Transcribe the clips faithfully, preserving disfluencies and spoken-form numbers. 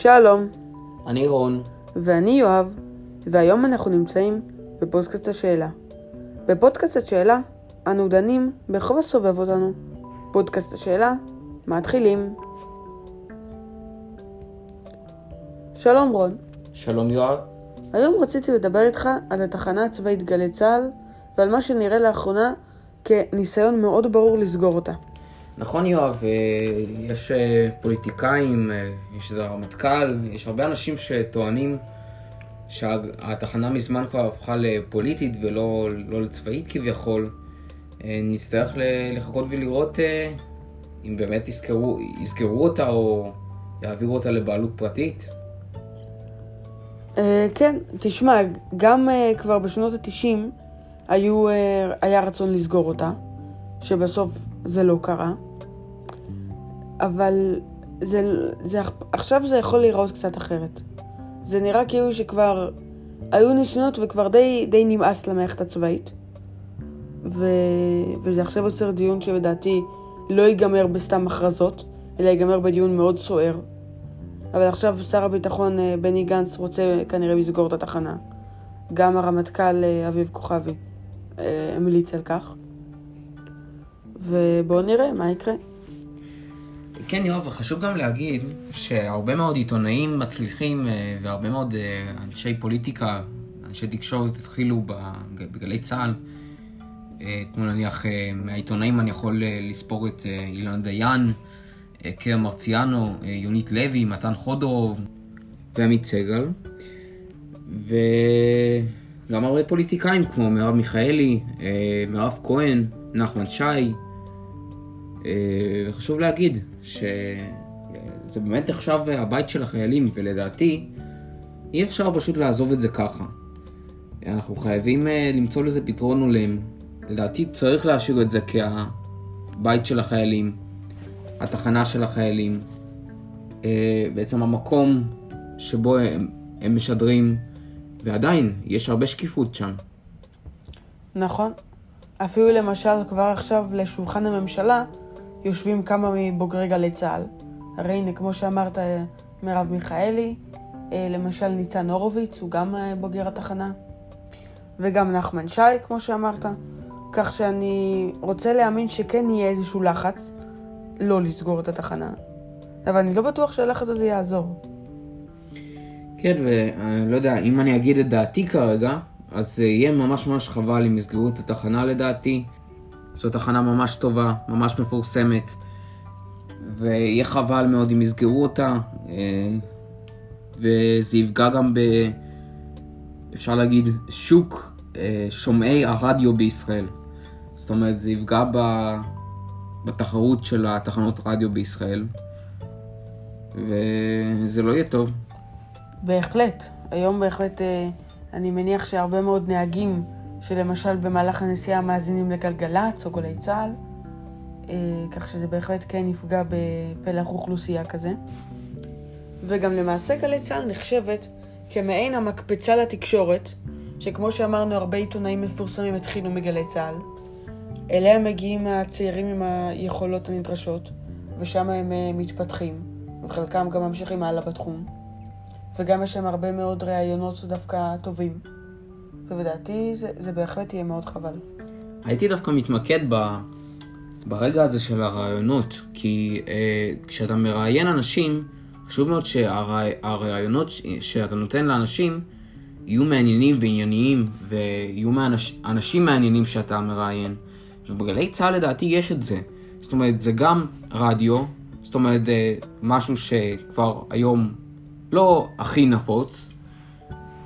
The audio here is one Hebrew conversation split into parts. שלום, אני רון ואני יואב, והיום אנחנו נמצאים בפודקאסט השאלה. בפודקאסט השאלה אנו דנים בכל הסובב אותנו. פודקאסט השאלה מתחילים. שלום רון. שלום יואב. היום רציתי לדבר איתך על התחנה הצבאית גלי צהל ועל מה שנראה לאחרונה כניסיון מאוד ברור לסגור אותה. נכון יואב, יש פוליטיקאים, יש הרמטכ"ל, יש הרבה אנשים שטוענים שהתחנה מזמן כבר הפכה לפוליטית ולא לא לצבאית כביכול. נצטרך לחכות ולראות אם באמת יזכרו, יזכרו אותה או יעבירו אותה לבעלות פרטית. כן, תשמע, גם כבר בשנות התשעים היה רצון לסגור אותה, שבסוף זה לא קרה, אבל זה, זה, עכשיו זה יכול להיראות קצת אחרת. זה נראה כאילו שכבר היו ניסיונות וכבר די, די נמאס למערכת הצבאית, ו, וזה עכשיו עושה דיון שבדעתי לא ייגמר בסתם הכרזות, אלא ייגמר בדיון מאוד סוער. אבל עכשיו שר הביטחון בני גנץ רוצה כנראה לסגור את התחנה. גם הרמטכ"ל אביב כוכבי המליץ על כך. ובואו נראה מה יקרה. כן יואב, חשוב גם להגיד שהרבה מאוד עיתונאים מצליחים והרבה מאוד אנשי פוליטיקה, אנשי תקשורת התחילו בגלי צהל. כמו נניח מהעיתונאים אני יכול לספור את אילן דיין, קיר מרציאנו, יונית לוי, מתן חודרוב ועמית סגל, וגם הרבה פוליטיקאים כמו מרב מיכאלי, מרב כהן, נחמן שי. וחשוב להגיד שזה באמת עכשיו הבית של החיילים, ולדעתי אי אפשר פשוט לעזוב את זה ככה. אנחנו חייבים למצוא לזה פתרון הולם. לדעתי צריך להשאיר את זה כבית של החיילים, התחנה של החיילים, בעצם המקום שבו הם, הם משדרים, ועדיין יש הרבה שקיפות שם. נכון. אפילו למשל כבר עכשיו לשולחן הממשלה יושבים כמה מבוגרי גלי צהל. הרי הנה, כמו שאמרת, מרב מיכאלי, למשל ניצן הורוביץ, הוא גם בוגר התחנה, וגם נחמן שי, כמו שאמרת. כך שאני רוצה להאמין שכן יהיה איזשהו לחץ לא לסגור את התחנה, אבל אני לא בטוח שהלחץ הזה יעזור. כן, ולא יודע, אם אני אגיד את דעתי כרגע, אז יהיה ממש ממש חבל אם יסגרו את התחנה לדעתי. זו תחנה ממש טובה, ממש מפורסמת, ויהיה חבל מאוד אם יסגרו אותה, וזה יפגע גם ב... אפשר להגיד, שוק שומעי הרדיו בישראל. זאת אומרת, זה יפגע ב... בתחרות של התחנות רדיו בישראל, וזה לא יהיה טוב. בהחלט. היום בהחלט אני מניח שהרבה מאוד נהגים שלמשל במהלך הנסיעה מאזינים לגלגלץ או גלי צהל, כך שזה בהחלט כן יפגע בפלח אוכלוסייה כזה. וגם למעשה גלי צהל נחשבת כמעין המקפצה לתקשורת, שכמו שאמרנו הרבה עיתונאים מפורסמים התחילו מגלי צהל. אליה מגיעים הצעירים עם היכולות הנדרשות, ושם הם מתפתחים, וחלקם גם ממשיכים הלאה בתחום. וגם יש שם הרבה מאוד רעיונות דווקא טובים. ובדעתי זה, זה בהחלט יהיה מאוד חבל. הייתי דווקא מתמקד ב, ברגע הזה של הרעיונות, כי אה, כשאתה מראיין אנשים, חשוב מאוד שהרעיונות שאתה נותן לאנשים יהיו מעניינים וענייניים, ויהיו מאנשים, אנשים מעניינים שאתה מראיין. ובגלי צהל לדעתי יש את זה. זאת אומרת, זה גם רדיו, זאת אומרת, משהו שכבר היום לא הכי נפוץ,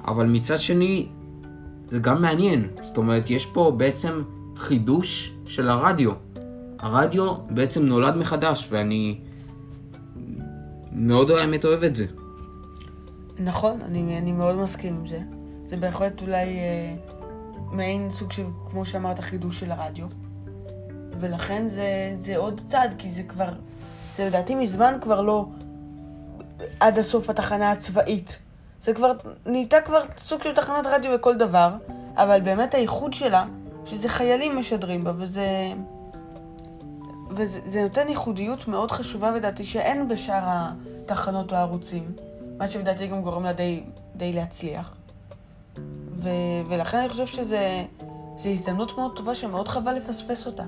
אבל מצד שני זה גם מעניין. זאת אומרת, יש פה בעצם חידוש של הרדיו. הרדיו בעצם נולד מחדש, ואני מאוד האמת אוהב את זה. נכון, אני, אני מאוד מסכים עם זה. זה בהחלט אולי אה, מעין סוג של, כמו שאמרת, חידוש של הרדיו. ולכן זה, זה עוד צד, כי זה כבר, זה לדעתי מזמן כבר לא עד הסוף התחנה הצבאית. זה כבר, נהייתה כבר סוג של תחנת רדיו וכל דבר, אבל באמת הייחוד שלה, שזה חיילים משדרים בה, וזה, וזה זה נותן ייחודיות מאוד חשובה ודעתי שאין בשאר התחנות או הערוצים, מה שבדעתי גם גורם לה די, די להצליח. ו, ולכן אני חושב שזה זה הזדמנות מאוד טובה שמאוד חבל לפספס אותה.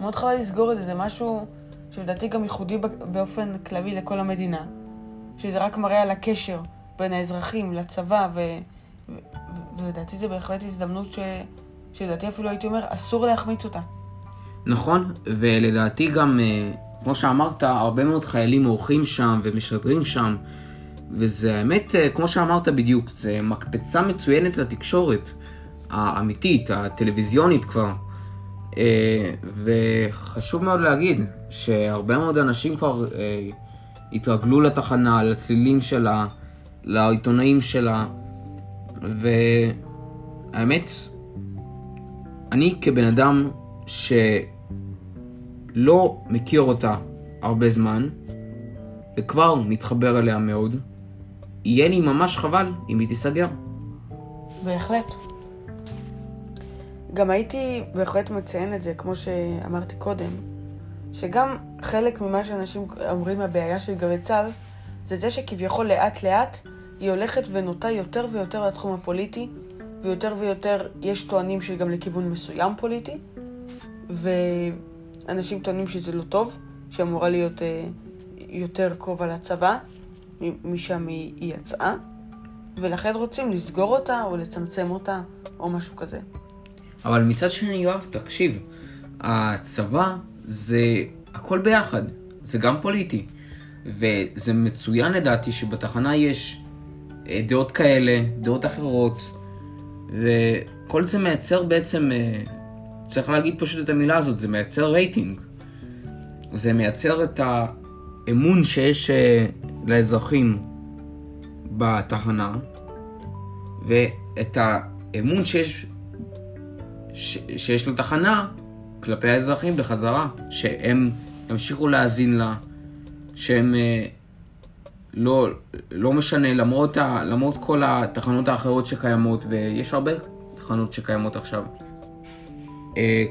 מאוד חבל לסגור את זה. זה משהו שבדעתי גם ייחודי באופן כללי לכל המדינה. שזה רק מראה על הקשר בין האזרחים לצבא, ו, ו, ולדעתי זה בהחלט הזדמנות ש, שלדעתי אפילו הייתי אומר, אסור להחמיץ אותה. נכון, ולדעתי גם, כמו שאמרת, הרבה מאוד חיילים עורכים שם ומשדרים שם, וזה האמת, כמו שאמרת בדיוק, זה מקפצה מצוינת לתקשורת האמיתית, הטלוויזיונית כבר. וחשוב מאוד להגיד שהרבה מאוד אנשים כבר התרגלו לתחנה, לצלילים שלה, לעיתונאים שלה, והאמת, אני כבן אדם שלא מכיר אותה הרבה זמן, וכבר מתחבר אליה מאוד, יהיה לי ממש חבל אם היא תיסגר. בהחלט. גם הייתי בהחלט מציין את זה, כמו שאמרתי קודם, שגם חלק ממה שאנשים אומרים הבעיה של גלי צה"ל, זה זה שכביכול לאט לאט היא הולכת ונוטה יותר ויותר לתחום הפוליטי, ויותר ויותר יש טוענים שגם לכיוון מסוים פוליטי, ואנשים טוענים שזה לא טוב, שאמורה להיות יותר קרובה לצבא, משם היא יצאה, ולכן רוצים לסגור אותה או לצמצם אותה או משהו כזה. אבל מצד שני, יואב, תקשיב, הצבא זה הכל ביחד, זה גם פוליטי, וזה מצוין לדעתי שבתחנה יש דעות כאלה, דעות אחרות, וכל זה מייצר בעצם, צריך להגיד פשוט את המילה הזאת, זה מייצר רייטינג, זה מייצר את האמון שיש לאזרחים בתחנה, ואת האמון שיש ש- שיש לתחנה כלפי האזרחים בחזרה, שהם ימשיכו להאזין לה, שהם לא, לא משנה, למרות, ה, למרות כל התחנות האחרות שקיימות, ויש הרבה תחנות שקיימות עכשיו,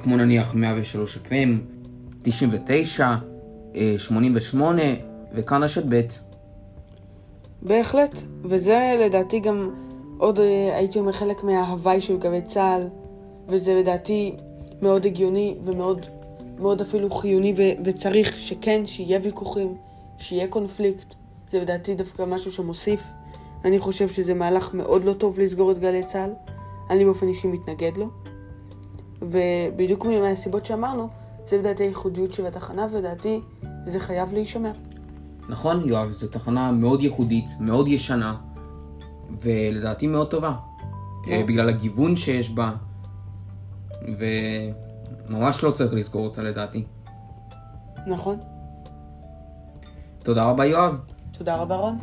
כמו נניח מאה ושלוש שקמים, תשעים ותשע, שמונים ושמונה, וכאן רשת ב'. בהחלט, וזה לדעתי גם עוד הייתי אומר חלק מההוואי של גלי צה"ל, וזה לדעתי מאוד הגיוני ומאוד מאוד אפילו חיוני, ו- וצריך שכן, שיהיה ויכוחים, שיהיה קונפליקט. זה לדעתי דווקא משהו שמוסיף. אני חושב שזה מהלך מאוד לא טוב לסגור את גלי צה"ל. אני באופן אישי מתנגד לו. ובדיוק מהסיבות שאמרנו, זה לדעתי הייחודיות של התחנה, ולדעתי זה חייב להישמר. נכון, יואב, זו תחנה מאוד ייחודית, מאוד ישנה, ולדעתי מאוד טובה. Yeah. בגלל הגיוון שיש בה, וממש לא צריך לזכור אותה לדעתי. נכון. תודה רבה, יואב. תודה רבה, רון.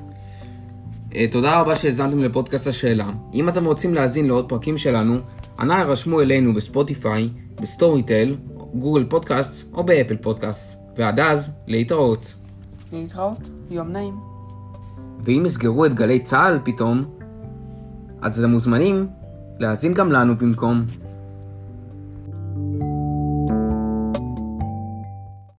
uh, תודה רבה שהזמתם לפודקאסט השאלה. אם אתם רוצים להזין לעוד פרקים שלנו, אנא הרשמו אלינו בספוטיפיי, בסטורי טל, גוגל פודקאסט או באפל פודקאסט. ועד אז, להתראות. להתראות, יום נעים. ואם יסגרו את גלי צה"ל פתאום, אז אתם מוזמנים להזין גם לנו במקום.